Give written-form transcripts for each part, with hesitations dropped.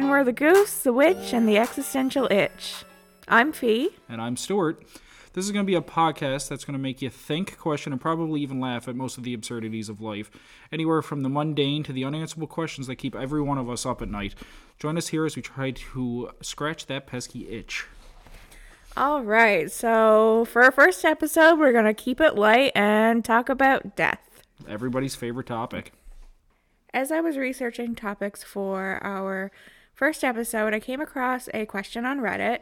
One were The Goose, The Witch, and The Existential Itch. I'm Fee. And I'm Stuart. This is going to be a podcast that's going to make you think, question, and probably even laugh at most of the absurdities of life. Anywhere from the mundane to the unanswerable questions that keep every one of us up at night. Join us here as we try to scratch that pesky itch. All right, so for our first episode, we're going to keep it light and talk about death. Everybody's favorite topic. As I was researching topics for our first episode, I came across a question on Reddit.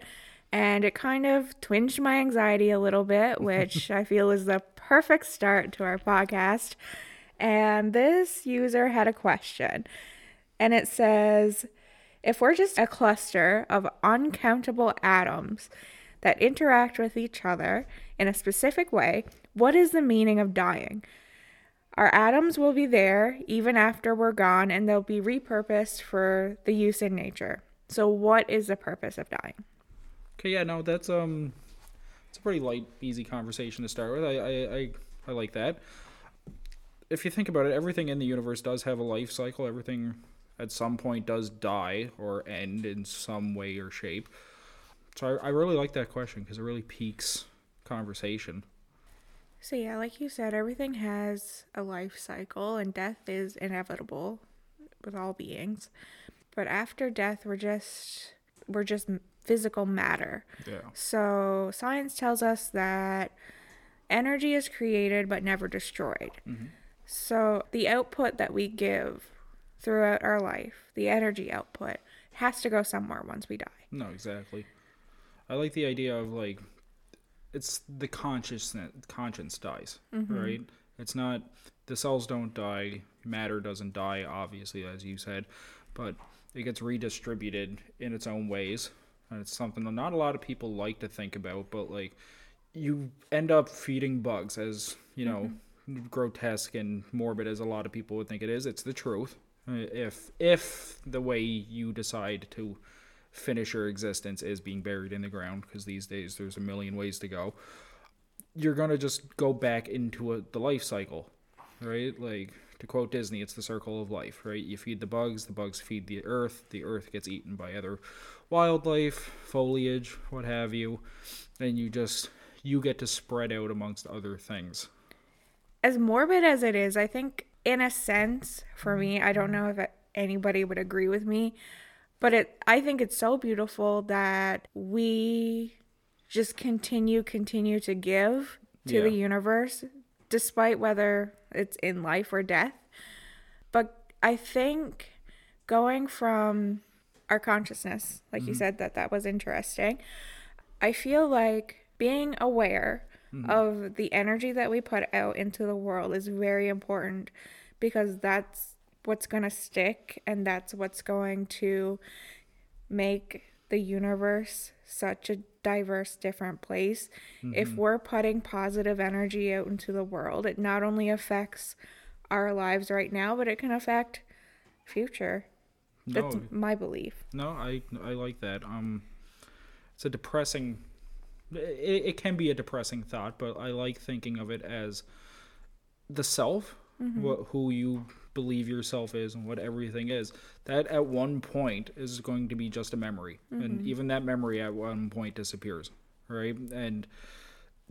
And it kind of twinged my anxiety a little bit, which I feel is the perfect start to our podcast. And this user had a question. And it says, if we're just a cluster of uncountable atoms that interact with each other in a specific way, what is the meaning of dying? Our atoms will be there even after we're gone, and they'll be repurposed for the use in nature. So what is the purpose of dying? Okay, yeah, no, that's it's a pretty light, easy conversation to start with. I like that. If you think about it, everything in the universe does have a life cycle. Everything at some point does die or end in some way or shape. So I really like that question because it really piques conversation. So yeah, like you said, everything has a life cycle and death is inevitable with all beings. But after death, we're just physical matter. Yeah. So science tells us that energy is created but never destroyed. Mm-hmm. So the output that we give throughout our life, the energy output, has to go somewhere once we die. No, exactly. I like the idea of like it's the conscience dies, mm-hmm. right? It's not the cells don't die, matter doesn't die, obviously, as you said, but it gets redistributed in its own ways. And it's something that not a lot of people like to think about, but, like, you end up feeding bugs as, you know, mm-hmm. grotesque and morbid as a lot of people would think it is. It's the truth. If the way you decide to finish your existence is being buried in the ground, because these days there's a million ways to go, you're going to just go back into the life cycle, right? Like, to quote Disney, it's the circle of life, right? You feed the bugs feed the earth gets eaten by other wildlife, foliage, what have you, and you get to spread out amongst other things. As morbid as it is, I think, in a sense, for me, I don't know if anybody would agree with me, but I think it's so beautiful that we just continue to give to the universe, despite whether it's in life or death. But I think going from our consciousness, like mm-hmm. you said, that was interesting. I feel like being aware mm-hmm. of the energy that we put out into the world is very important because that's what's going to stick and that's what's going to make the universe such a diverse, different place. Mm-hmm. If we're putting positive energy out into the world, it not only affects our lives right now, but it can affect future. That's my belief. No, I like that. It's a depressing. It can be a depressing thought, but I like thinking of it as the self, mm-hmm. who you believe yourself is and what everything is. That at one point is going to be just a memory, mm-hmm. and even that memory at one point disappears, right? And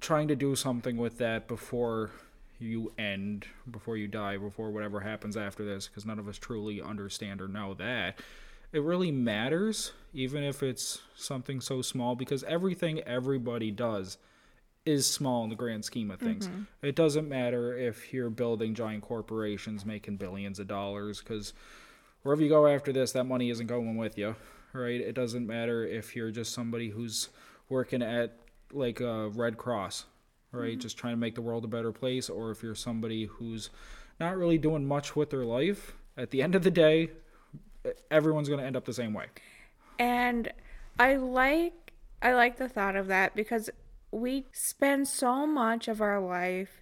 trying to do something with that before you end, before you die, before whatever happens after this, because none of us truly understand or know that. It really matters, even if it's something so small, because everything everybody does is small in the grand scheme of things. Mm-hmm. It doesn't matter if you're building giant corporations making billions of dollars, because wherever you go after this, that money isn't going with you, right? It doesn't matter if you're just somebody who's working at, like, a Red Cross, right? Mm-hmm. Just trying to make the world a better place, or if you're somebody who's not really doing much with their life. At the end of the day, everyone's going to end up the same way. And I like the thought of that because we spend so much of our life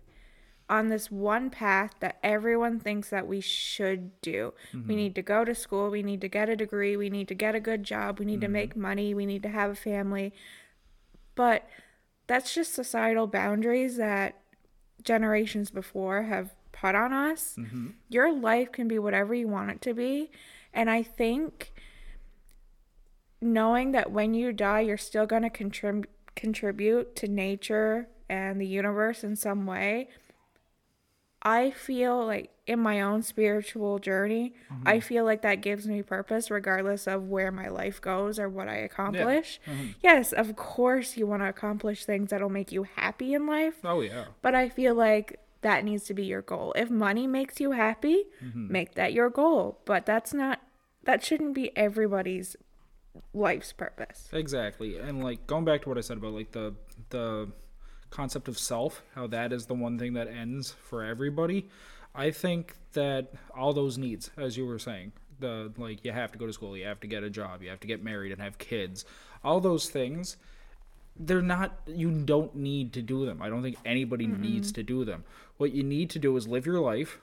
on this one path that everyone thinks that we should do. Mm-hmm. We need to go to school, we need to get a degree, we need to get a good job, we need mm-hmm. to make money, we need to have a family. But that's just societal boundaries that generations before have put on us. Mm-hmm. Your life can be whatever you want it to be. And I think knowing that when you die, you're still going to contribute to nature and the universe in some way. I feel like in my own spiritual journey, mm-hmm. I feel like that gives me purpose regardless of where my life goes or what I accomplish. Yeah. Mm-hmm. Yes, of course you want to accomplish things that'll make you happy in life. Oh, yeah. But I feel like that needs to be your goal. If money makes you happy, mm-hmm. make that your goal. But that shouldn't be everybody's life's purpose. Exactly. And like going back to what I said about like the concept of self, how that is the one thing that ends for everybody. I think that all those needs, as you were saying, you have to go to school, you have to get a job, you have to get married and have kids, all those things, you don't need to do them. I don't think anybody mm-hmm. needs to do them. What you need to do is live your life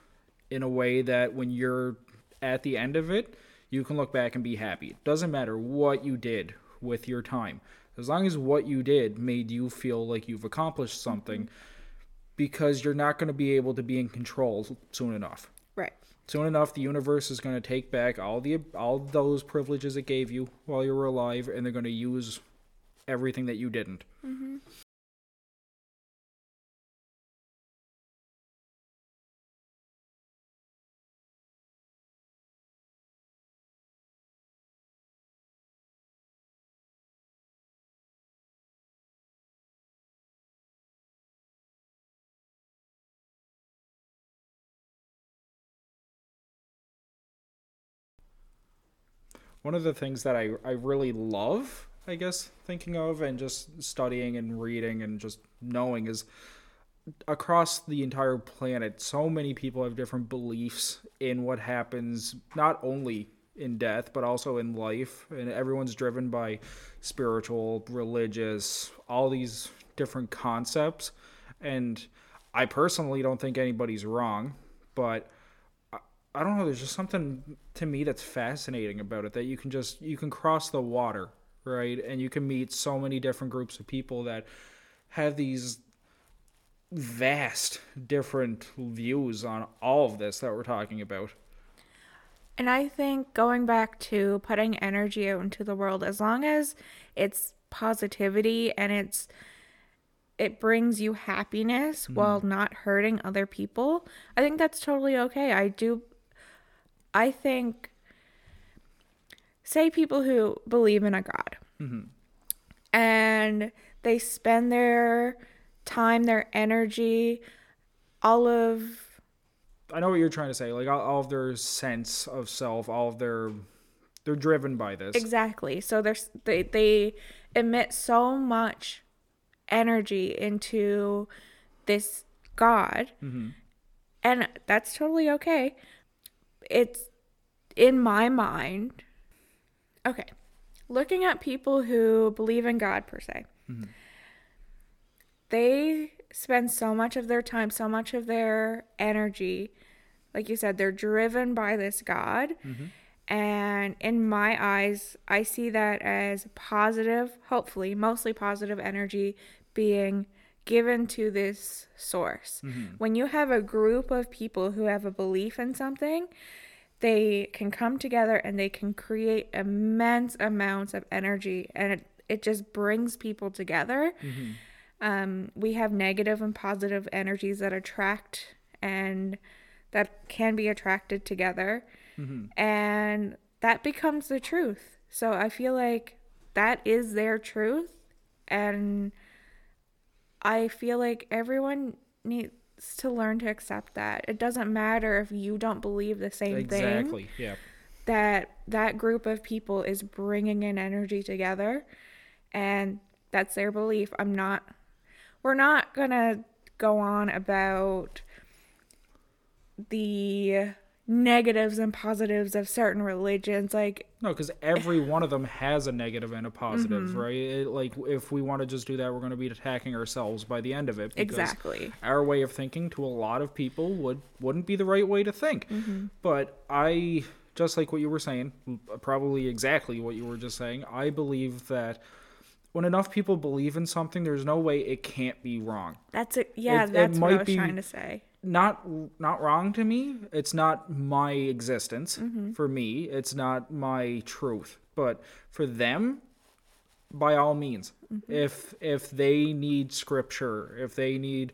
in a way that when you're at the end of it, you can look back and be happy. It doesn't matter what you did with your time. As long as what you did made you feel like you've accomplished something, because you're not going to be able to be in control soon enough. Right. Soon enough, the universe is going to take back all those privileges it gave you while you were alive, and they're going to use everything that you didn't. Mm-hmm. One of the things that I really love, I guess, thinking of and just studying and reading and just knowing is across the entire planet, so many people have different beliefs in what happens, not only in death, but also in life. And everyone's driven by spiritual, religious, all these different concepts. And I personally don't think anybody's wrong, but I don't know, there's just something to me that's fascinating about it, that you can cross the water, right? And you can meet so many different groups of people that have these vast different views on all of this that we're talking about. And I think going back to putting energy out into the world, as long as it's positivity and it brings you happiness while not hurting other people, I think that's totally okay. I think, say people who believe in a god mm-hmm. and they spend their time, their energy, I know what you're trying to say. Like all of their sense of self, they're driven by this. Exactly. So they emit so much energy into this god mm-hmm. and that's totally okay. It's in my mind, okay, looking at people who believe in God per se, mm-hmm. they spend so much of their time, so much of their energy, like you said, they're driven by this God. Mm-hmm. And in my eyes, I see that as positive, hopefully mostly positive energy being given to this source. Mm-hmm. When you have a group of people who have a belief in something, they can come together and they can create immense amounts of energy, and it just brings people together. Mm-hmm. We have negative and positive energies that attract and that can be attracted together. Mm-hmm. And that becomes the truth. So I feel like that is their truth, and I feel like everyone needs to learn to accept that. It doesn't matter if you don't believe the same thing. Exactly, yeah. That group of people is bringing in energy together, and that's their belief. We're not going to go on about the negatives and positives of certain religions, like no, because every one of them has a negative and a positive, mm-hmm. right? Like if we want to just do that, we're going to be attacking ourselves by the end of it, because exactly our way of thinking to a lot of people wouldn't be the right way to think. Mm-hmm. But I, just like what you were saying, probably exactly what you were just saying, I believe that when enough people believe in something, there's no way it can't be wrong. That's it. Yeah, that's what I was trying to say. Not wrong to me. It's not my existence. Mm-hmm. For me, it's not my truth. But for them, by all means, mm-hmm. if they need scripture, if they need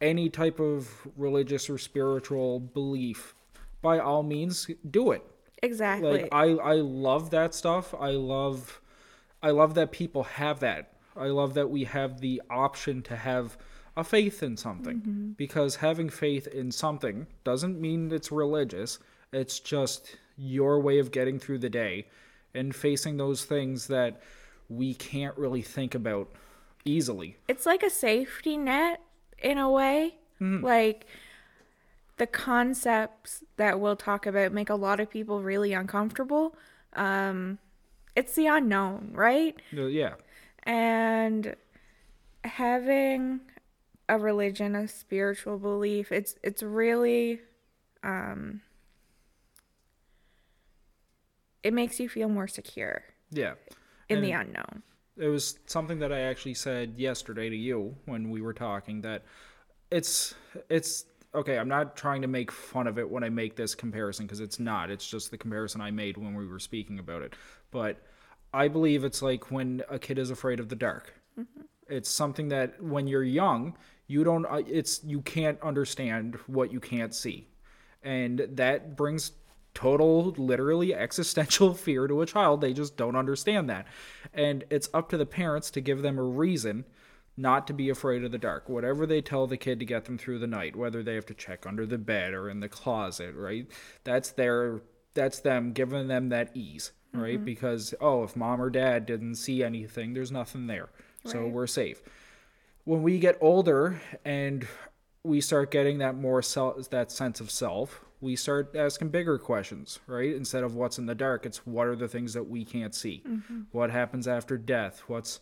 any type of religious or spiritual belief, by all means, do it. Exactly. Like, I love that stuff. I love that people have that. I love that we have the option to have a faith in something, mm-hmm. because having faith in something doesn't mean it's religious. It's just your way of getting through the day and facing those things that we can't really think about easily. It's like a safety net in a way. Mm-hmm. Like, the concepts that we'll talk about make a lot of people really uncomfortable. It's the unknown, right? Yeah. And having a religion, a spiritual belief, it's really, it makes you feel more secure. Yeah. In the unknown. It was something that I actually said yesterday to you when we were talking, that it's okay, I'm not trying to make fun of it when I make this comparison, because it's not. It's just the comparison I made when we were speaking about it. But I believe it's like when a kid is afraid of the dark. Mm-hmm. It's something that when you're young, you can't understand what you can't see. And that brings total, literally existential fear to a child. They just don't understand that. And it's up to the parents to give them a reason not to be afraid of the dark. Whatever they tell the kid to get them through the night, whether they have to check under the bed or in the closet, right? That's them giving them that ease, right? Mm-hmm. Because, if mom or dad didn't see anything, there's nothing there. Right. So we're safe. When we get older and we start getting that more that sense of self, we start asking bigger questions, right? Instead of what's in the dark, it's what are the things that we can't see? Mm-hmm. What happens after death? What's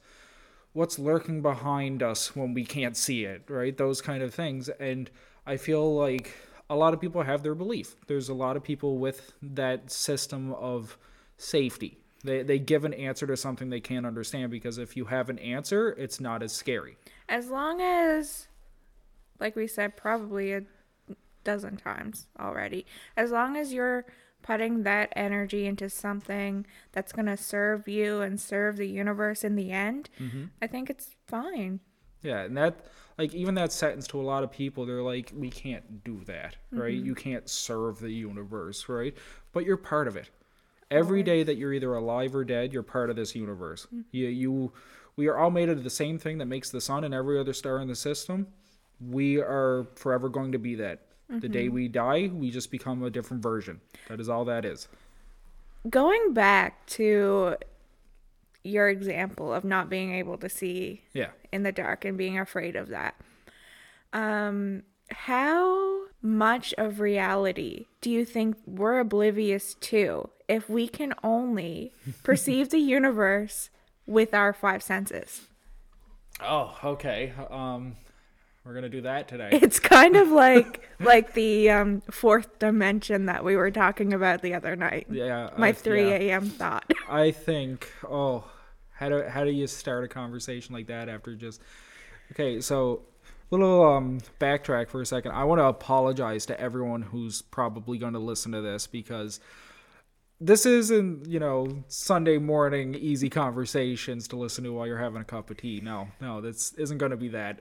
lurking behind us when we can't see it, right? Those kind of things. And I feel like a lot of people have their belief. There's a lot of people with that system of safety. They give an answer to something they can't understand, because if you have an answer, it's not as scary. As long as, like we said, probably a dozen times already, as long as you're putting that energy into something that's going to serve you and serve the universe in the end, mm-hmm. I think it's fine. Yeah, and that, like, even that sentence to a lot of people, they're like, we can't do that, mm-hmm. right? You can't serve the universe, right? But you're part of it. Every day that you're either alive or dead, you're part of this universe. Mm-hmm. We are all made out of the same thing that makes the sun and every other star in the system. We are forever going to be that. Mm-hmm. The day we die, we just become a different version. That is all that is. Going back to your example of not being able to see in the dark and being afraid of that, how much of reality do you think we're oblivious to if we can only perceive the universe with our five senses? Oh, okay. We're going to do that today. It's kind of like the fourth dimension that we were talking about the other night. Yeah. My 3 a.m. thought. I think, how do you start a conversation like that after just... Okay, so little backtrack for a second. I want to apologize to everyone who's probably going to listen to this, because this isn't, Sunday morning easy conversations to listen to while you're having a cup of tea. No, this isn't going to be that.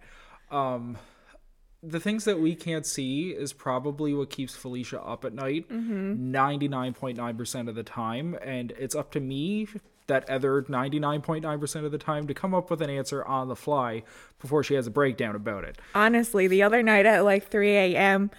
The things that we can't see is probably what keeps Felicia up at night, mm-hmm. 99.9% of the time, and it's up to me that other 99.9% of the time to come up with an answer on the fly before she has a breakdown about it. Honestly, the other night at 3 a.m.,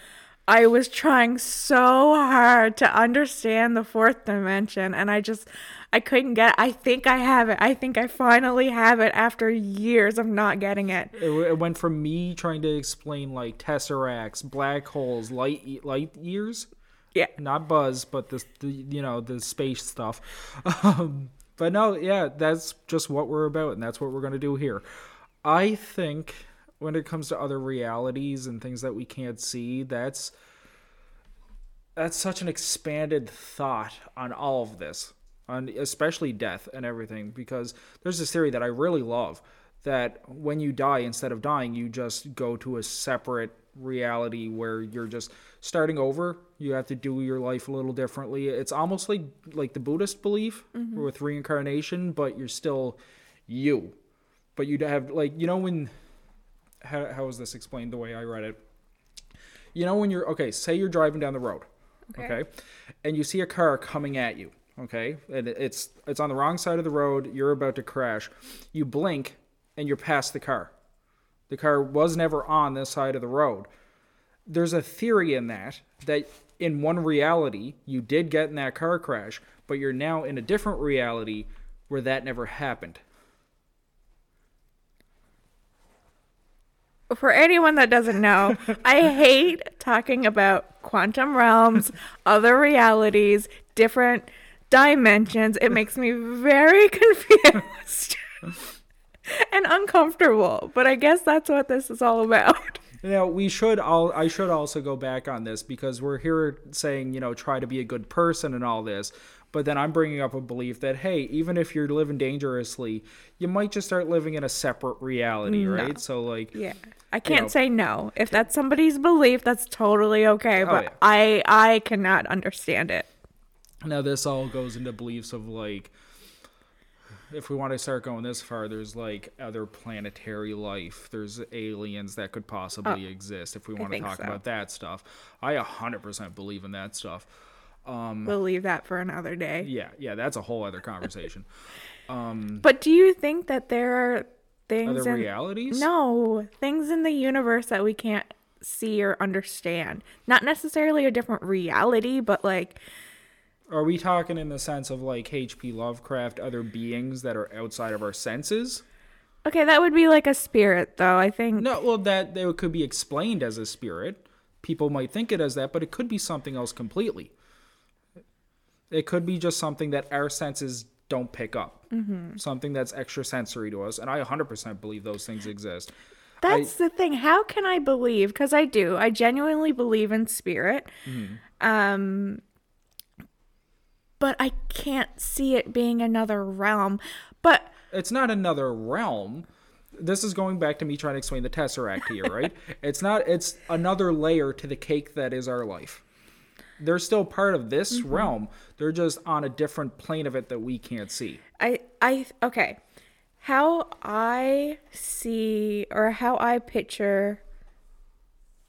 I was trying so hard to understand the fourth dimension, and I couldn't get it. I think I have it. I think I finally have it after years of not getting it. It went from me trying to explain tesseracts, black holes, light years. Yeah. Not buzz, but the space stuff. But no, yeah, that's just what we're about, and that's what we're going to do here. I think when it comes to other realities and things that we can't see, that's such an expanded thought on all of this, on especially death and everything, because there's this theory that I really love that when you die, instead of dying, you just go to a separate reality where you're just starting over. You have to do your life a little differently. It's almost like the Buddhist belief mm-hmm. with reincarnation, but you're still you. But you'd have, like, you know, when, how is this explained the way I read it? You know, when you're, okay, say you're driving down the road, okay? And you see a car coming at you, okay? And it's on the wrong side of the road. You're about to crash. You blink and you're past the car. The car was never on this side of the road. There's a theory in that in one reality, you did get in that car crash, but you're now in a different reality where that never happened. For anyone that doesn't know, I hate talking about quantum realms, other realities, different dimensions. It makes me very confused. And uncomfortable, but I guess that's what this is all about. Now, I should also go back on this because we're here saying, you know, try to be a good person and all this, but then I'm bringing up a belief that, hey, even if you're living dangerously, you might just start living in a separate reality, right? No. So, like... Yeah, I can't say no. If that's somebody's belief, that's totally okay, but I cannot understand it. Now, this all goes into beliefs of, like... If we want to start going this far, there's like other planetary life. There's aliens that could possibly exist if we want to talk about that stuff. I 100% believe in that stuff. We'll leave that for another day. Yeah, that's a whole other conversation. But do you think that there are things other realities? No, things in the universe that we can't see or understand. Not necessarily a different reality, but like... Are we talking in the sense of, like, H.P. Lovecraft, other beings that are outside of our senses? Okay, that would be like a spirit, though, I think. No, well, that could be explained as a spirit. People might think it as that, but it could be something else completely. It could be just something that our senses don't pick up. Mm-hmm. Something that's extrasensory to us, and I 100% believe those things exist. That's the thing. How can I believe? Because I do. I genuinely believe in spirit. Mm-hmm. But I can't see it being another realm. But it's not another realm. This is going back to me trying to explain the Tesseract to you, right? It's another layer to the cake that is our life. They're still part of this mm-hmm. realm. They're just on a different plane of it that we can't see. Okay. How I see or how I picture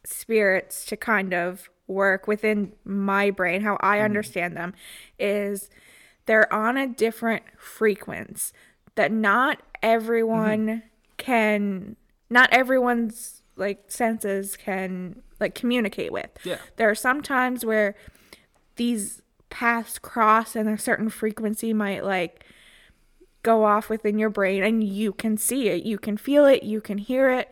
spirits to kind of work within my brain, how I understand them, is they're on a different frequency that not everyone mm-hmm. Not everyone's like senses can like communicate with. Yeah. There are some times where these paths cross and a certain frequency might like go off within your brain and you can see it, you can feel it, you can hear it.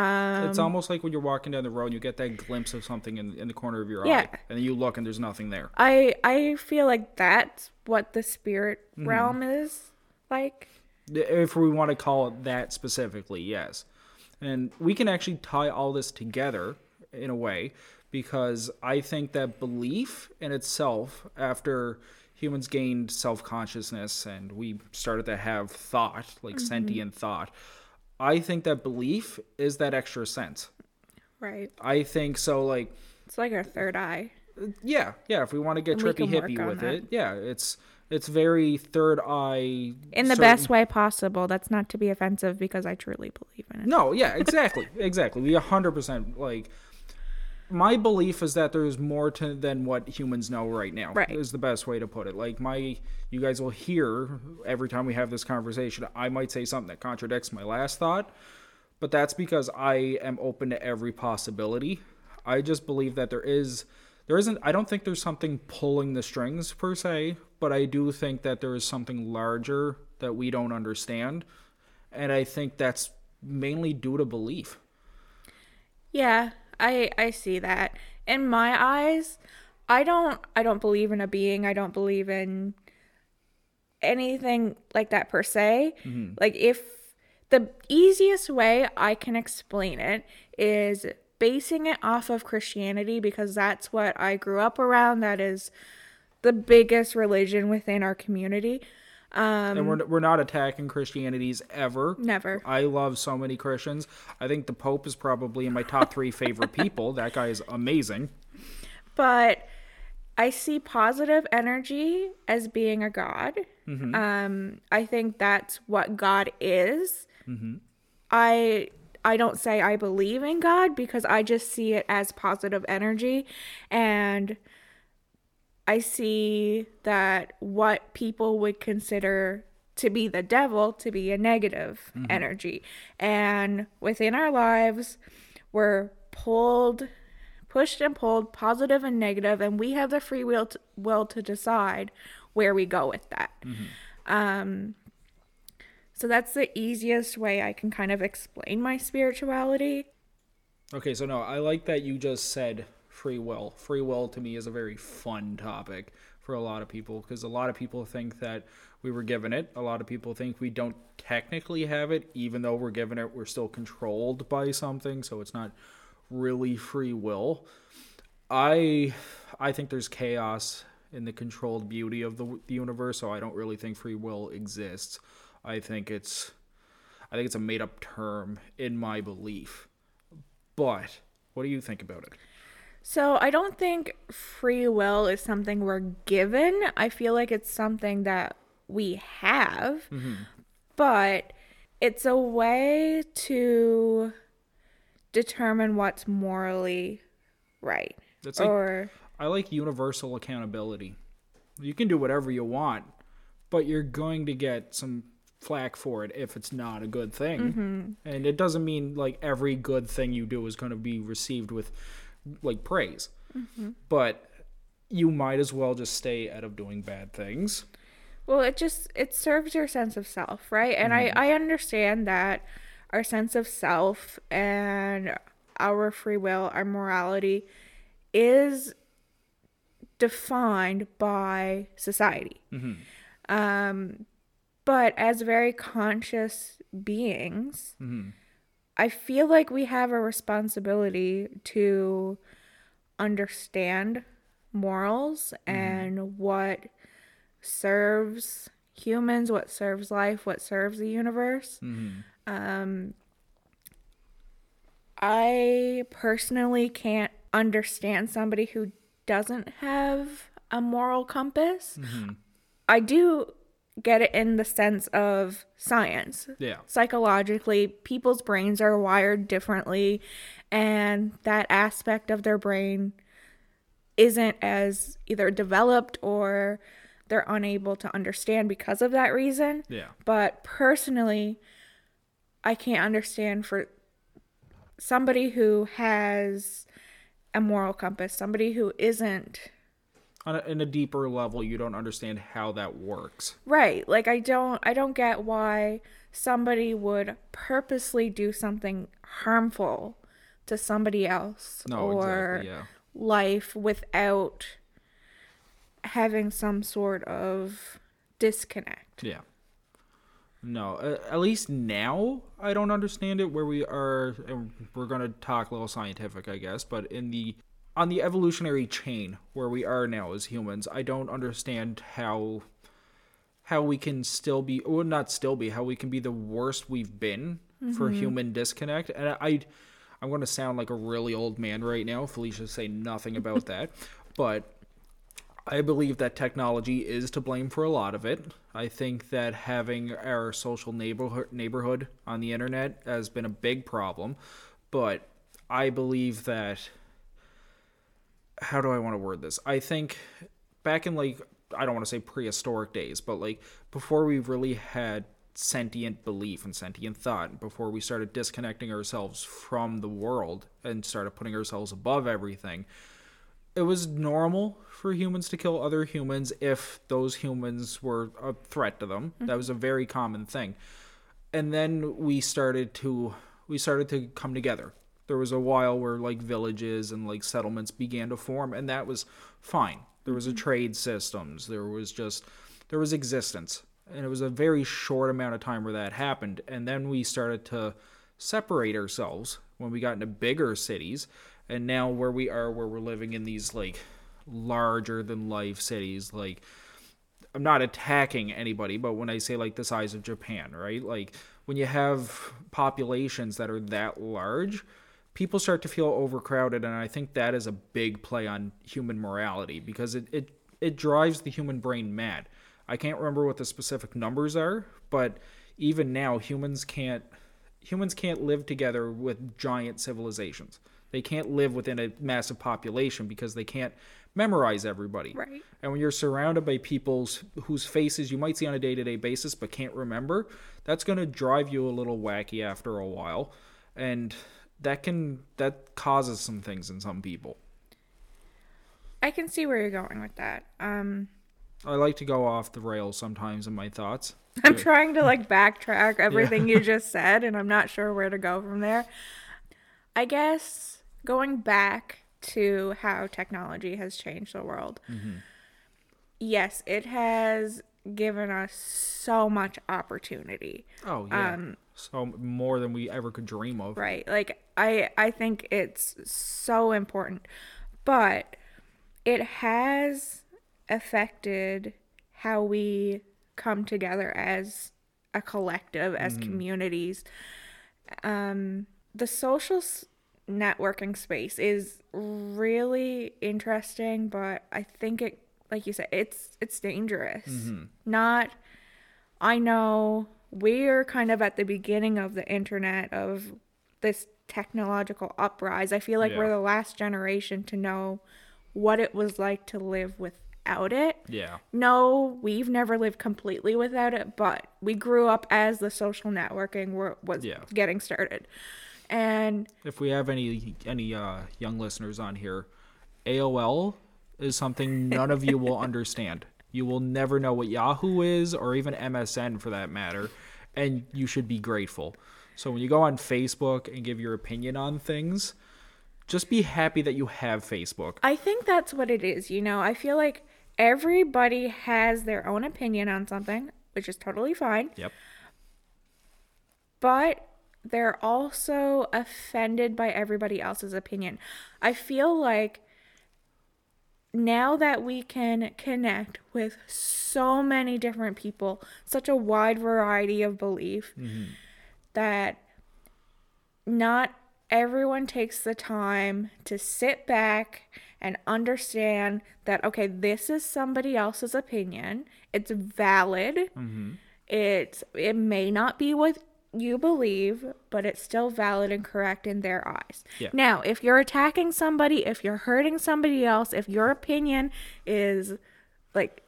It's almost like when you're walking down the road and you get that glimpse of something in the corner of your eye, and then you look and there's nothing there. I feel like that's what the spirit mm-hmm. realm is like. If we want to call it that specifically, yes. And we can actually tie all this together in a way because I think that belief in itself, after humans gained self-consciousness and we started to have thought, like mm-hmm. sentient thought, I think that belief is that extra sense. Right. I think so, like... It's like our third eye. Yeah, if we want to get trippy-hippie with it. Yeah, it's very third eye... In the best way possible. That's not to be offensive because I truly believe in it. No, yeah, exactly. We 100%, like... My belief is that there's more than what humans know right now. Right. Is the best way to put it. Like you guys will hear every time we have this conversation, I might say something that contradicts my last thought, but that's because I am open to every possibility. I just believe that there isn't, I don't think there's something pulling the strings per se, but I do think that there is something larger that we don't understand. And I think that's mainly due to belief. Yeah. I see that. In my eyes, I don't believe in a being. I don't believe in anything like that per se. Mm-hmm. Like if the easiest way I can explain it is basing it off of Christianity because that's what I grew up around. That is the biggest religion within our community. And we're not attacking Christianities ever. Never. I love so many Christians. I think the Pope is probably in my top 3 favorite people. That guy is amazing. But I see positive energy as being a god. Mm-hmm. I think that's what God is. Mm-hmm. I don't say I believe in God because I just see it as positive energy, and I see that what people would consider to be the devil to be a negative mm-hmm. energy. And within our lives, we're pushed and pulled, positive and negative, and we have the free will to decide where we go with that. Mm-hmm. So that's the easiest way I can kind of explain my spirituality. Okay, so no, I like that you just said free will. Free will to me is a very fun topic for a lot of people because a lot of people think that we were given it. A lot of people think we don't technically have it. Even though we're given it, we're still controlled by something, so it's not really free will. I think there's chaos in the controlled beauty of the universe, so I don't really think free will exists. I think it's a made-up term in my belief. But what do you think about it? So I don't think free will is something we're given. I feel like it's something that we have, mm-hmm. but it's a way to determine what's morally right. That's or like, I like universal accountability. You can do whatever you want, but you're going to get some flack for it if it's not a good thing. Mm-hmm. And it doesn't mean like every good thing you do is going to be received with like praise. Mm-hmm. But you might as well just stay out of doing bad things. Well, it serves your sense of self, right? And mm-hmm. I understand that our sense of self and our free will, our morality is defined by society. Mm-hmm. But as very conscious beings, mm-hmm. I feel like we have a responsibility to understand morals mm-hmm. and what serves humans, what serves life, what serves the universe. Mm-hmm. I personally can't understand somebody who doesn't have a moral compass. Mm-hmm. I do get it in the sense of science. Yeah. Psychologically, people's brains are wired differently, and that aspect of their brain isn't as either developed or they're unable to understand because of that reason. Yeah. But personally, I can't understand for somebody who has a moral compass, somebody who isn't. In a deeper level, you don't understand how that works. Right. Like, I don't get why somebody would purposely do something harmful to somebody else or life without having some sort of disconnect. Yeah. No, at least now I don't understand it where we are. And we're going to talk a little scientific, I guess, but on the evolutionary chain where we are now as humans, I don't understand how we can still be, or not still be, how we can be the worst we've been mm-hmm. for human disconnect. And I'm going to sound like a really old man right now. Felicia, say nothing about that. But I believe that technology is to blame for a lot of it. I think that having our social neighborhood on the internet has been a big problem. But I believe that... How do I want to word this? I think back in like, I don't want to say prehistoric days, but like before we really had sentient belief and sentient thought, before we started disconnecting ourselves from the world and started putting ourselves above everything, it was normal for humans to kill other humans if those humans were a threat to them. Mm-hmm. That was a very common thing. And then we started to come together. There was a while where like villages and like settlements began to form, and that was fine. There was a trade systems. There was existence, and it was a very short amount of time where that happened. And then we started to separate ourselves when we got into bigger cities, and now where we are, where we're living in these like larger than life cities, like I'm not attacking anybody, but when I say like the size of Japan, right? Like when you have populations that are that large, people start to feel overcrowded. And I think that is a big play on human morality because it drives the human brain mad. I can't remember what the specific numbers are, but even now humans can't live together with giant civilizations. They can't live within a massive population because they can't memorize everybody. Right. And when you're surrounded by people whose faces you might see on a day-to-day basis but can't remember, that's going to drive you a little wacky after a while. And that causes some things in some people. I can see where you're going with that. I like to go off the rails sometimes in my thoughts. I'm trying to backtrack everything you just said, and I'm not sure where to go from there. I guess going back to how technology has changed the world. Mm-hmm. Yes, it has given us so much opportunity. Oh, yeah. So more than we ever could dream of. Right. I think it's so important. But it has affected how we come together as a collective, as communities. The social networking space is really interesting, but I think it, like you said, it's dangerous. Mm-hmm. I know we're kind of at the beginning of the internet, of this technological uprise. I feel like we're the last generation to know what it was like to live without it. Yeah. No, we've never lived completely without it, but we grew up as the social networking was getting started. And if we have any young listeners on here, AOL is something none of you will understand. You will never know what Yahoo is or even MSN for that matter, and you should be grateful. So when you go on Facebook and give your opinion on things, just be happy that you have Facebook. I think that's what it is, you know. I feel like everybody has their own opinion on something, which is totally fine. Yep. But they're also offended by everybody else's opinion. I feel like now that we can connect with so many different people, such a wide variety of belief, that not everyone takes the time to sit back and understand that, okay, this is somebody else's opinion. It's valid. Mm-hmm. It may not be what you believe, but it's still valid and correct in their eyes. Yeah. Now, if you're attacking somebody, if you're hurting somebody else, if your opinion is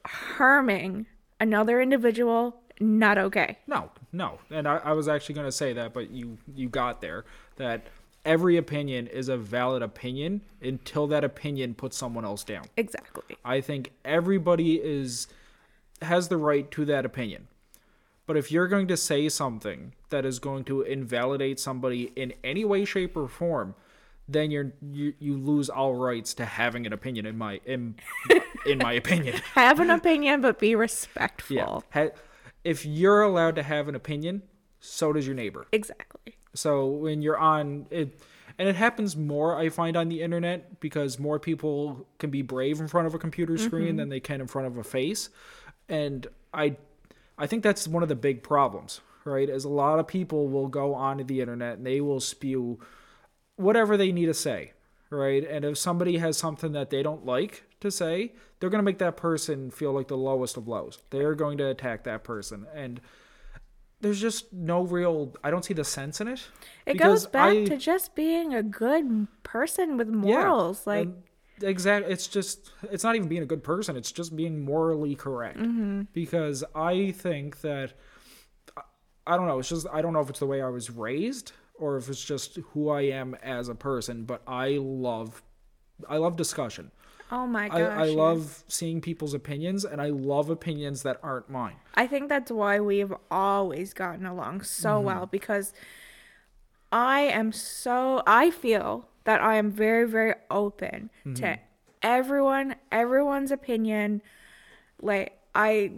harming another individual, not okay. No. And I was actually going to say that, but you got there, that every opinion is a valid opinion until that opinion puts someone else down. Exactly. I think everybody has the right to that opinion. But if you're going to say something that is going to invalidate somebody in any way, shape, or form, then you lose all rights to having an opinion. In my opinion, have an opinion, but be respectful. Yeah. If you're allowed to have an opinion, so does your neighbor. Exactly. So when you're on it, and it happens more, I find, on the internet because more people can be brave in front of a computer screen than they can in front of a face, and I think that's one of the big problems, right? Is a lot of people will go onto the internet and they will spew whatever they need to say, right? And if somebody has something that they don't like to say, they're going to make that person feel like the lowest of lows. They're going to attack that person. And there's just no real, I don't see the sense in it. It goes back to just being a good person with morals. Yeah, exactly. It's not even being a good person. It's just being morally correct. Mm-hmm. Because I think that, I don't know. It's just, I don't know if it's the way I was raised or if it's just who I am as a person, but I love discussion. Oh my gosh. I love seeing people's opinions, and I love opinions that aren't mine. I think that's why we've always gotten along so well, because I feel that I am very, very open to everyone's opinion. I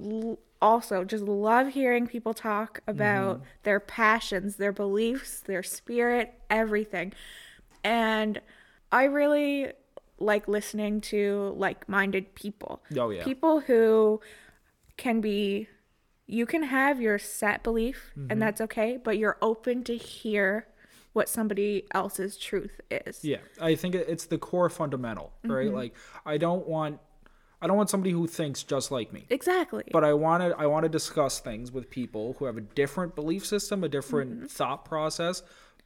also just love hearing people talk about their passions, their beliefs, their spirit, everything. And I really like listening to like-minded people. Oh, yeah. People who can be, you can have your set belief, mm-hmm. and that's okay, but you're open to hear what somebody else's truth is. Yeah, I think it's the core fundamental, right? Mm-hmm. Like, I don't want somebody who thinks just like me. Exactly. But I want to discuss things with people who have a different belief system, a different mm-hmm. thought process,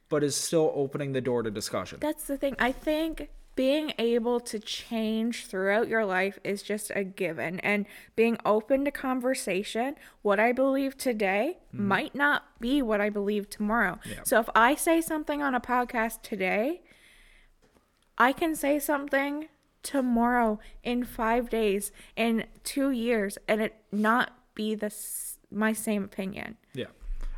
but is still opening the door to discussion. That's the thing. I think being able to change throughout your life is just a given. And being open to conversation, what I believe today mm-hmm. might not be what I believe tomorrow. Yeah. So if I say something on a podcast today, I can say something tomorrow, in 5 days, in 2 years, and it not be my same opinion. Yeah.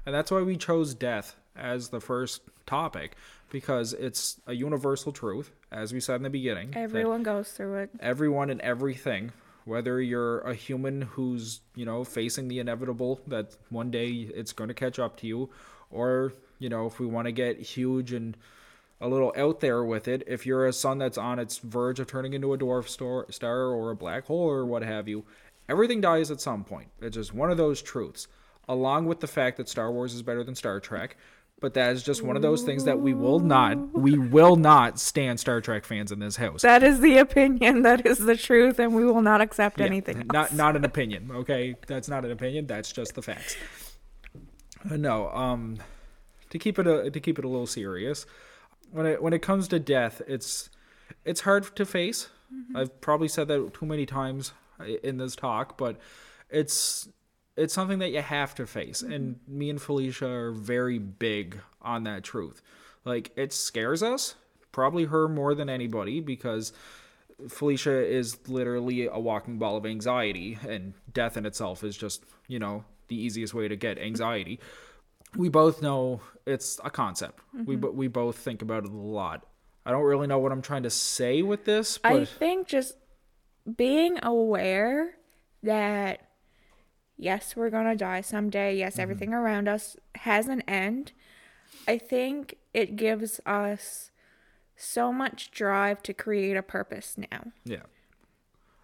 And that's why we chose death as the first topic, because it's a universal truth, as we said in the beginning. Everyone goes through it. Everyone and everything, whether you're a human who's, facing the inevitable that one day it's going to catch up to you, or, if we want to get huge and a little out there with it, if you're a sun that's on its verge of turning into a dwarf star or a black hole or what have you, everything dies at some point. It's just one of those truths, along with the fact that Star Wars is better than Star Trek. But that is just one of those things that we will not stand Star Trek fans in this house. That is the opinion. That is the truth. And we will not accept anything else. Not an opinion. Okay. That's not an opinion. That's just the facts. No. To keep it a little serious, When it comes to death, it's hard to face. Mm-hmm. I've probably said that too many times in this talk, but it's something that you have to face. Mm-hmm. And me and Felicia are very big on that truth. Like, it scares us, probably her more than anybody, because Felicia is literally a walking ball of anxiety, and death in itself is just, the easiest way to get anxiety. We both know it's a concept. Mm-hmm. We both think about it a lot. I don't really know what I'm trying to say with this, but I think just being aware that, yes, we're going to die someday. Yes, mm-hmm. everything around us has an end. I think it gives us so much drive to create a purpose now. Yeah.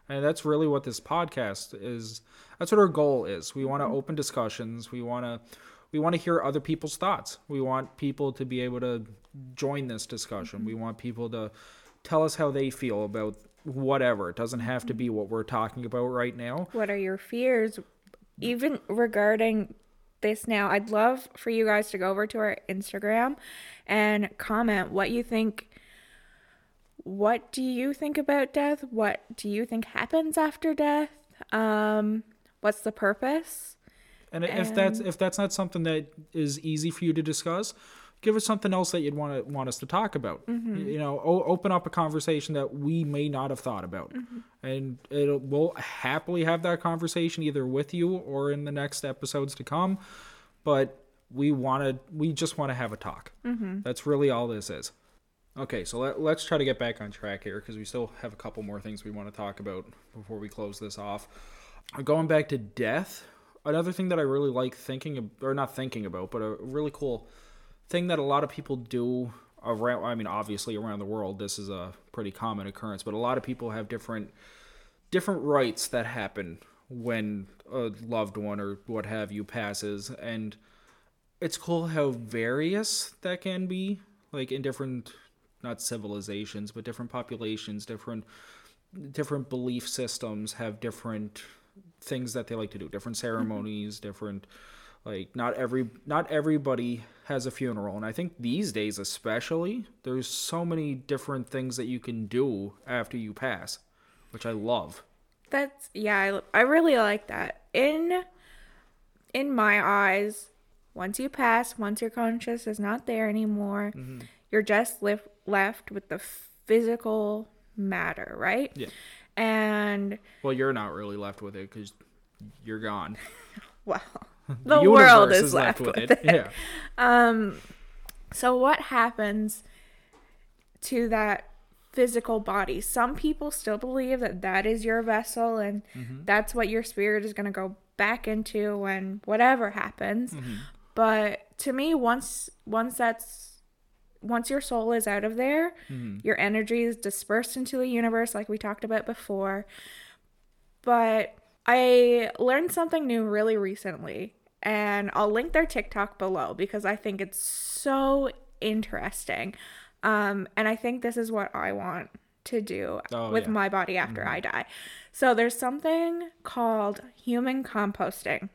And that's really what this podcast is. That's what our goal is. We want to mm-hmm. open discussions. We want to hear other people's thoughts. We want people to be able to join this discussion. Mm-hmm. We want people to tell us how they feel about whatever. It doesn't have to be what we're talking about right now. What are your fears? Even regarding this now, I'd love for you guys to go over to our Instagram and comment what you think. What do you think about death? What do you think happens after death? What's the purpose? And if that's not something that is easy for you to discuss, give us something else that you'd want us to talk about. Mm-hmm. Open up a conversation that we may not have thought about, mm-hmm. and we'll happily have that conversation either with you or in the next episodes to come. But we just want to have a talk. Mm-hmm. That's really all this is. Okay, so let's try to get back on track here, because we still have a couple more things we want to talk about before we close this off. Going back to death. Another thing that I really like but a really cool thing that a lot of people do obviously around the world, this is a pretty common occurrence, but a lot of people have different rites that happen when a loved one or what have you passes. And it's cool how various that can be, like in different, not civilizations, but different populations, different belief systems have different things that they like to do, different ceremonies, mm-hmm. different, like not everybody has a funeral. And I think these days especially, there's so many different things that you can do after you pass, which I love. That's, yeah, I really like that. In my eyes, once you pass, once your conscience is not there anymore, mm-hmm. you're just left with the physical matter, right? Yeah. And well, you're not really left with it because you're gone. Well, the world is left with it. Yeah. So what happens to that physical body? Some people still believe that is your vessel, and mm-hmm. that's what your spirit is going to go back into when whatever happens. Mm-hmm. But to me, once your soul is out of there, mm-hmm. your energy is dispersed into the universe, like we talked about before. But I learned something new really recently, and I'll link their TikTok below because I think it's so interesting. And I think this is what I want to do with my body after I die. So there's something called human composting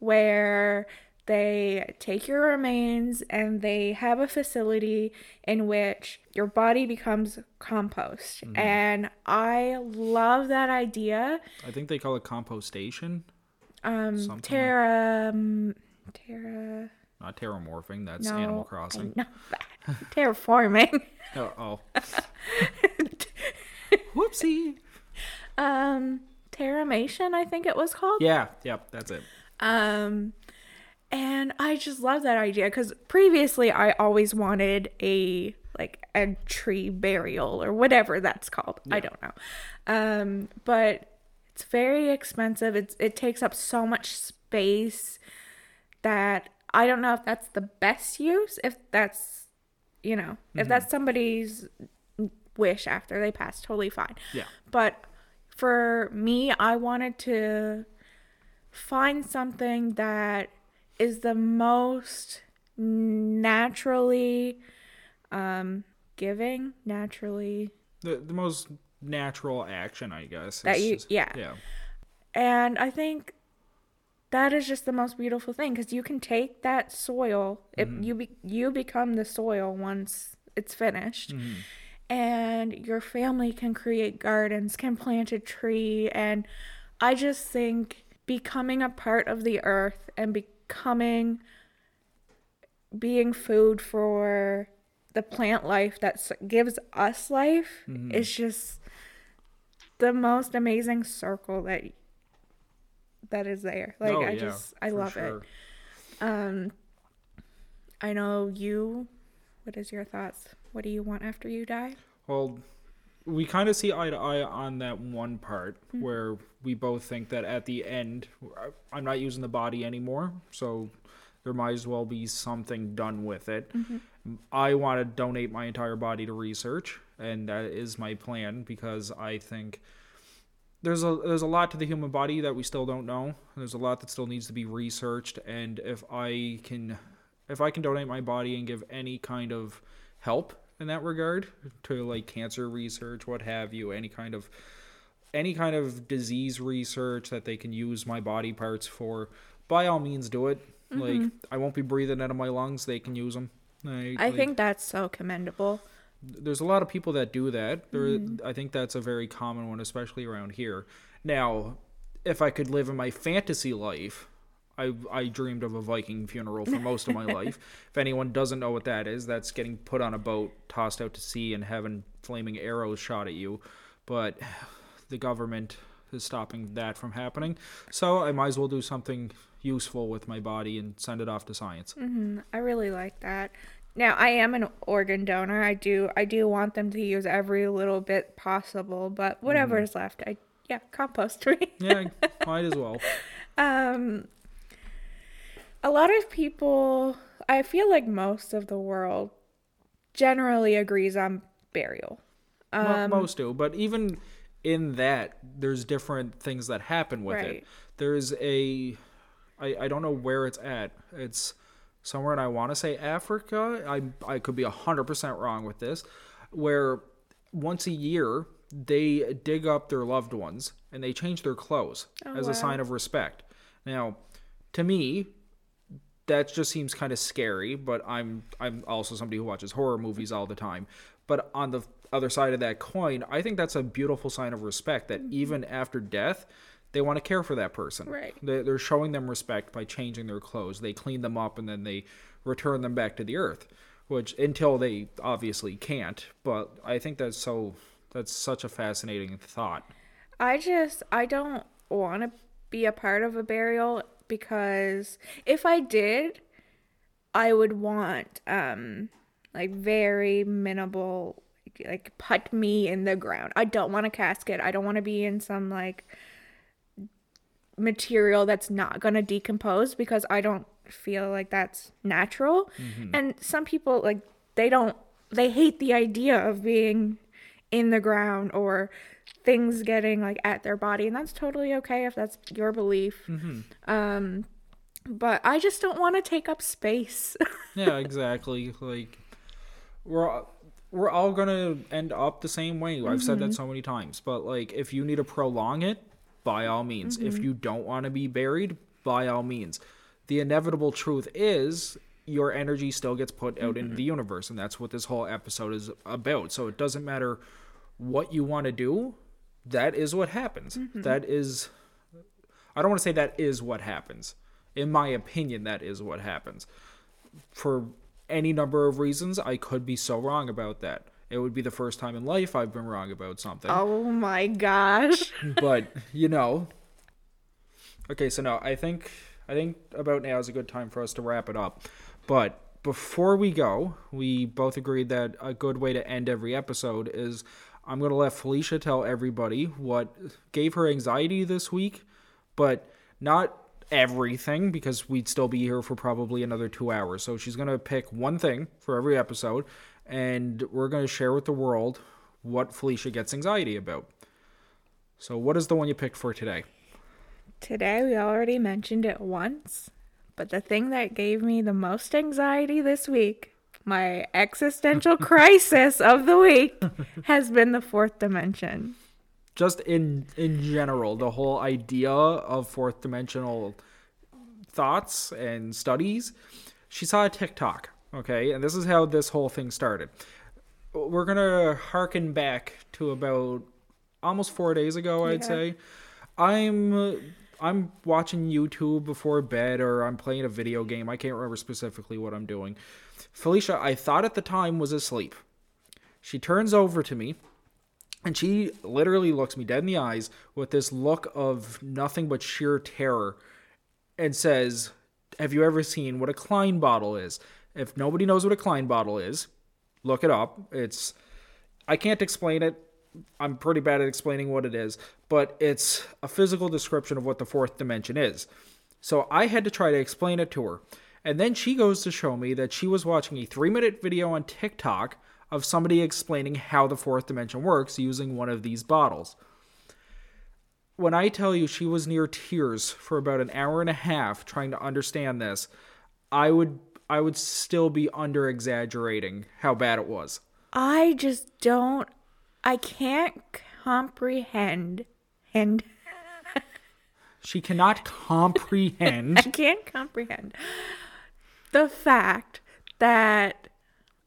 where they take your remains and they have a facility in which your body becomes compost. And I love that idea. I think they call it compostation. Not terramorphing. That's Animal Crossing. Not that. Terraforming. Whoopsie. Terramation, I think it was called. Yeah, that's it. And I just love that idea because previously I always wanted a tree burial or whatever that's called. Yeah. I don't know. But it's very expensive. It takes up so much space that I don't know if that's the best use, if that's, if that's somebody's wish after they pass, totally fine. Yeah. But for me, I wanted to find something that is the most naturally giving, the most natural action, I guess. And I think that is just the most beautiful thing because you can take that soil. You become the soil once it's finished, and your family can create gardens, can plant a tree, and I just think becoming a part of the earth and being food for the plant life that gives us life is just the most amazing circle that is there. I love it. I know you. What is your thoughts? What do you want after you die? Well, we kind of see eye to eye on that one part where we both think that at the end, I'm not using the body anymore, so there might as well be something done with it. I want to donate my entire body to research, and that is my plan because I think there's a lot to the human body that we still don't know. There's a lot that still needs to be researched, and if I can donate my body and give any kind of help in that regard to cancer research, what have you, any kind of disease research that they can use my body parts for, by all means do it. I won't be breathing out of my lungs, they can use them. I think that's so commendable. There's a lot of people that do that. I think that's a very common one, especially around here. Now, if I could live in my fantasy life, I dreamed of a Viking funeral for most of my life. If anyone doesn't know what that is, that's getting put on a boat, tossed out to sea, and having flaming arrows shot at you. But the government is stopping that from happening. So I might as well do something useful with my body and send it off to science. I really like that. Now, I am an organ donor. I do want them to use every little bit possible, but whatever is left, compost me. Yeah, might as well. A lot of people, I feel like most of the world generally agrees on burial. Most do, but even in that, there's different things that happen with it. There's I don't know where it's at. It's somewhere in, I want to say, Africa. I could be 100% wrong with this, where once a year, they dig up their loved ones and they change their clothes as a sign of respect. Now, to me, that just seems kind of scary, but I'm also somebody who watches horror movies all the time. But on the other side of that coin, I think that's a beautiful sign of respect that even after death, they want to care for that person. Right. They're showing them respect by changing their clothes. They clean them up and then they return them back to the earth, which until they obviously can't. But I think that's such a fascinating thought. I don't want to be a part of a burial, because if I did, I would want very minimal, put me in the ground. I don't want a casket. I don't want to be in some material that's not going to decompose, because I don't feel like that's natural. And some people they hate the idea of being in the ground or things getting like at their body, and that's totally okay if that's your belief. Mm-hmm. But I just don't want to take up space. Yeah, exactly. Like we're all gonna end up the same way. I've said that so many times. But like, if you need to prolong it, by all means. If you don't want to be buried, by all means. The inevitable truth is your energy still gets put out into the universe, and that's what this whole episode is about. So it doesn't matter what you want to do. That is what happens. That is, I don't want to say that is what happens. In my opinion, that is what happens. For any number of reasons, I could be so wrong about that. It would be the first time in life I've been wrong about something. Oh my gosh. But, you know. Okay, so no, I think about now is a good time for us to wrap it up. But before we go, we both agreed that a good way to end every episode is I'm going to let Felicia tell everybody what gave her anxiety this week, but not everything, because we'd still be here for probably another 2 hours. So she's going to pick one thing for every episode, and we're going to share with the world what Felicia gets anxiety about. So what is the one you picked for today? Today, we already mentioned it once, but the thing that gave me the most anxiety this week, my existential crisis of the week, has been the fourth dimension. Just in general, the whole idea of fourth dimensional thoughts and studies. She saw a TikTok, okay? And this is how this whole thing started. We're going to harken back to about almost 4 days ago, I'd say. I'm watching YouTube before bed, or I'm playing a video game. I can't remember specifically what I'm doing. Felicia, I thought at the time, was asleep. She turns over to me, and she literally looks me dead in the eyes with this look of nothing but sheer terror and says, "Have you ever seen what a Klein bottle is?" If nobody knows what a Klein bottle is, look it up. I can't explain it. I'm pretty bad at explaining what it is, but it's a physical description of what the fourth dimension is. So I had to try to explain it to her. And then she goes to show me that she was watching a 3-minute video on TikTok of somebody explaining how the fourth dimension works using one of these bottles. When I tell you she was near tears for about an hour and a half trying to understand this, I would still be under-exaggerating how bad it was. I can't comprehend. She cannot comprehend. I can't comprehend the fact that,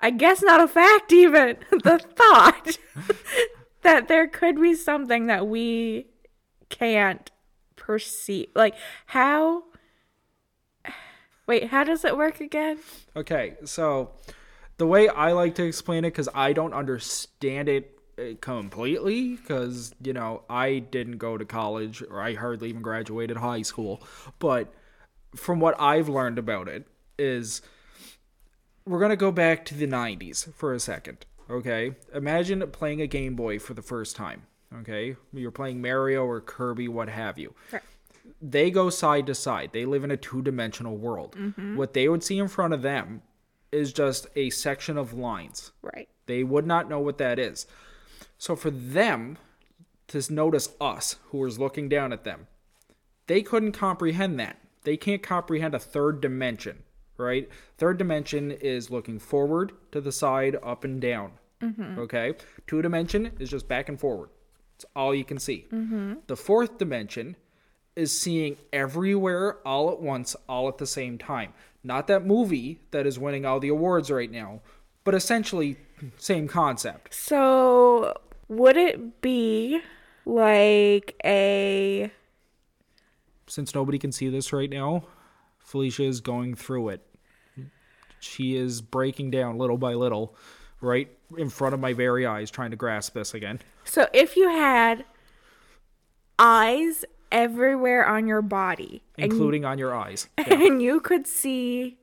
I guess not a fact even, the thought that there could be something that we can't perceive. Like, how does it work again? Okay, so the way I like to explain it, because I don't understand it completely, because, you know, I didn't go to college, or I hardly even graduated high school. But from what I've learned about it is, we're going to go back to the 90s for a second, okay? Imagine playing a Game Boy for the first time, okay? You're playing Mario or Kirby, what have you. Sure. They go side to side. They live in a two-dimensional world. Mm-hmm. What they would see in front of them is just a section of lines. Right. They would not know what that is. So for them to notice us, who was looking down at them, they couldn't comprehend that. They can't comprehend a third dimension, right? Third dimension is looking forward, to the side, up and down, okay? Two dimension is just back and forward. It's all you can see. Mm-hmm. The fourth dimension is seeing everywhere, all at once, all at the same time. Not that movie that is winning all the awards right now, but essentially same concept. So would it be like a... Since nobody can see this right now, Felicia is going through it. She is breaking down little by little right in front of my very eyes, trying to grasp this again. So if you had eyes everywhere on your body, including on your eyes, and you could see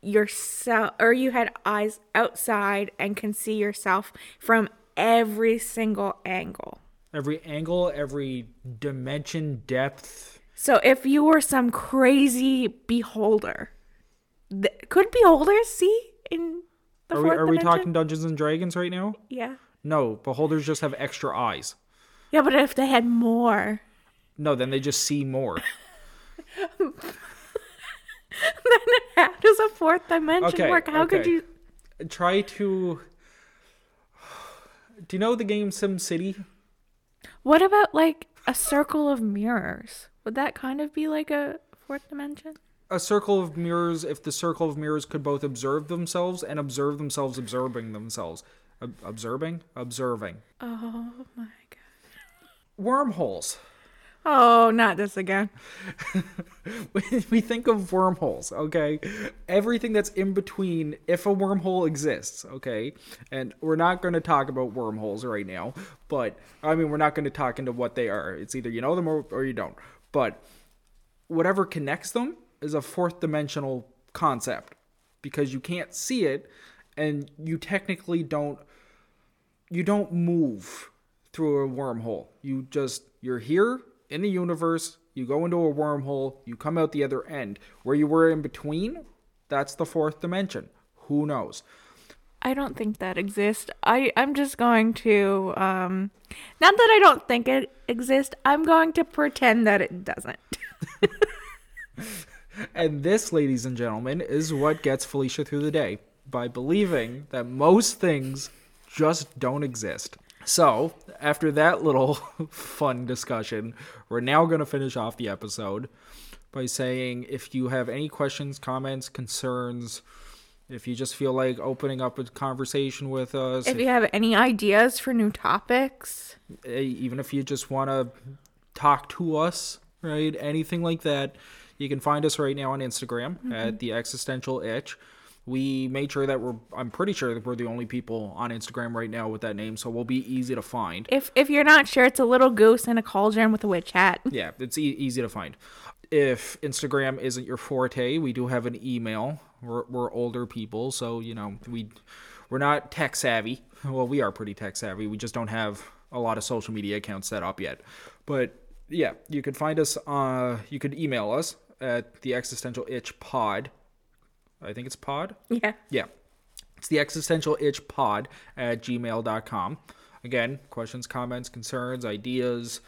yourself, or you had eyes outside and can see yourself from every single angle. Every angle, every dimension, depth. So if you were some crazy beholder, could beholders see in the fourth dimension? Are we talking Dungeons and Dragons right now? Yeah. No, beholders just have extra eyes. Yeah, but if they had more. No, then they just see more. Then how does a fourth dimension work? How could you... Try to... Do you know the game SimCity? What about, like, a circle of mirrors? Would that kind of be like a fourth dimension? A circle of mirrors, if the circle of mirrors could both observe themselves and observe themselves observing themselves. Observing. Oh my god. Wormholes. Oh, not this again. We think of wormholes, okay? Everything that's in between, if a wormhole exists, okay? And we're not going to talk about wormholes right now, but, I mean, we're not going to talk into what they are. It's either you know them or you don't. But whatever connects them is a fourth dimensional concept because you can't see it and you technically don't move through a wormhole. You're here in the universe, you go into a wormhole, you come out the other end. Where you were in between, that's the fourth dimension. Who knows? I don't think that exists. I'm just going to, not that I don't think it exists, I'm going to pretend that it doesn't. And this, ladies and gentlemen, is what gets Felicia through the day, by believing that most things just don't exist. So, after that little fun discussion, we're now going to finish off the episode by saying if you have any questions, comments, concerns, if you just feel like opening up a conversation with us. If you have any ideas for new topics. Even if you just want to talk to us, right? Anything like that. You can find us right now on Instagram at The Existential Itch. We made sure that I'm pretty sure that we're the only people on Instagram right now with that name, so we'll be easy to find. If you're not sure, it's a little goose in a cauldron with a witch hat. Yeah, it's easy to find. If Instagram isn't your forte, we do have an email. We're older people, so, you know, we're not tech savvy. Well, we are pretty tech savvy. We just don't have a lot of social media accounts set up yet. But, yeah, you could find us. You could email us at the Existential Itch Pod. I think it's pod? Yeah. Yeah. It's the Existential Itch Pod at gmail.com. Again, questions, comments, concerns, ideas,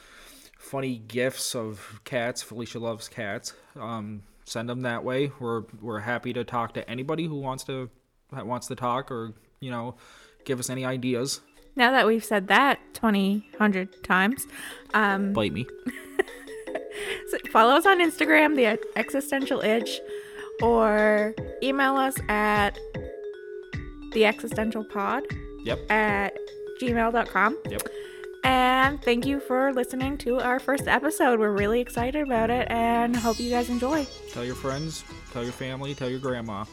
funny gifs of cats. Felicia loves cats. Send them that way. We're happy to talk to anybody who wants to talk or, you know, give us any ideas. Now that we've said that 100 times. Bite me. So follow us on Instagram, the Existential Itch. Or email us at theexistentialpod at gmail.com. Yep. And thank you for listening to our first episode. We're really excited about it and hope you guys enjoy. Tell your friends, tell your family, tell your grandma.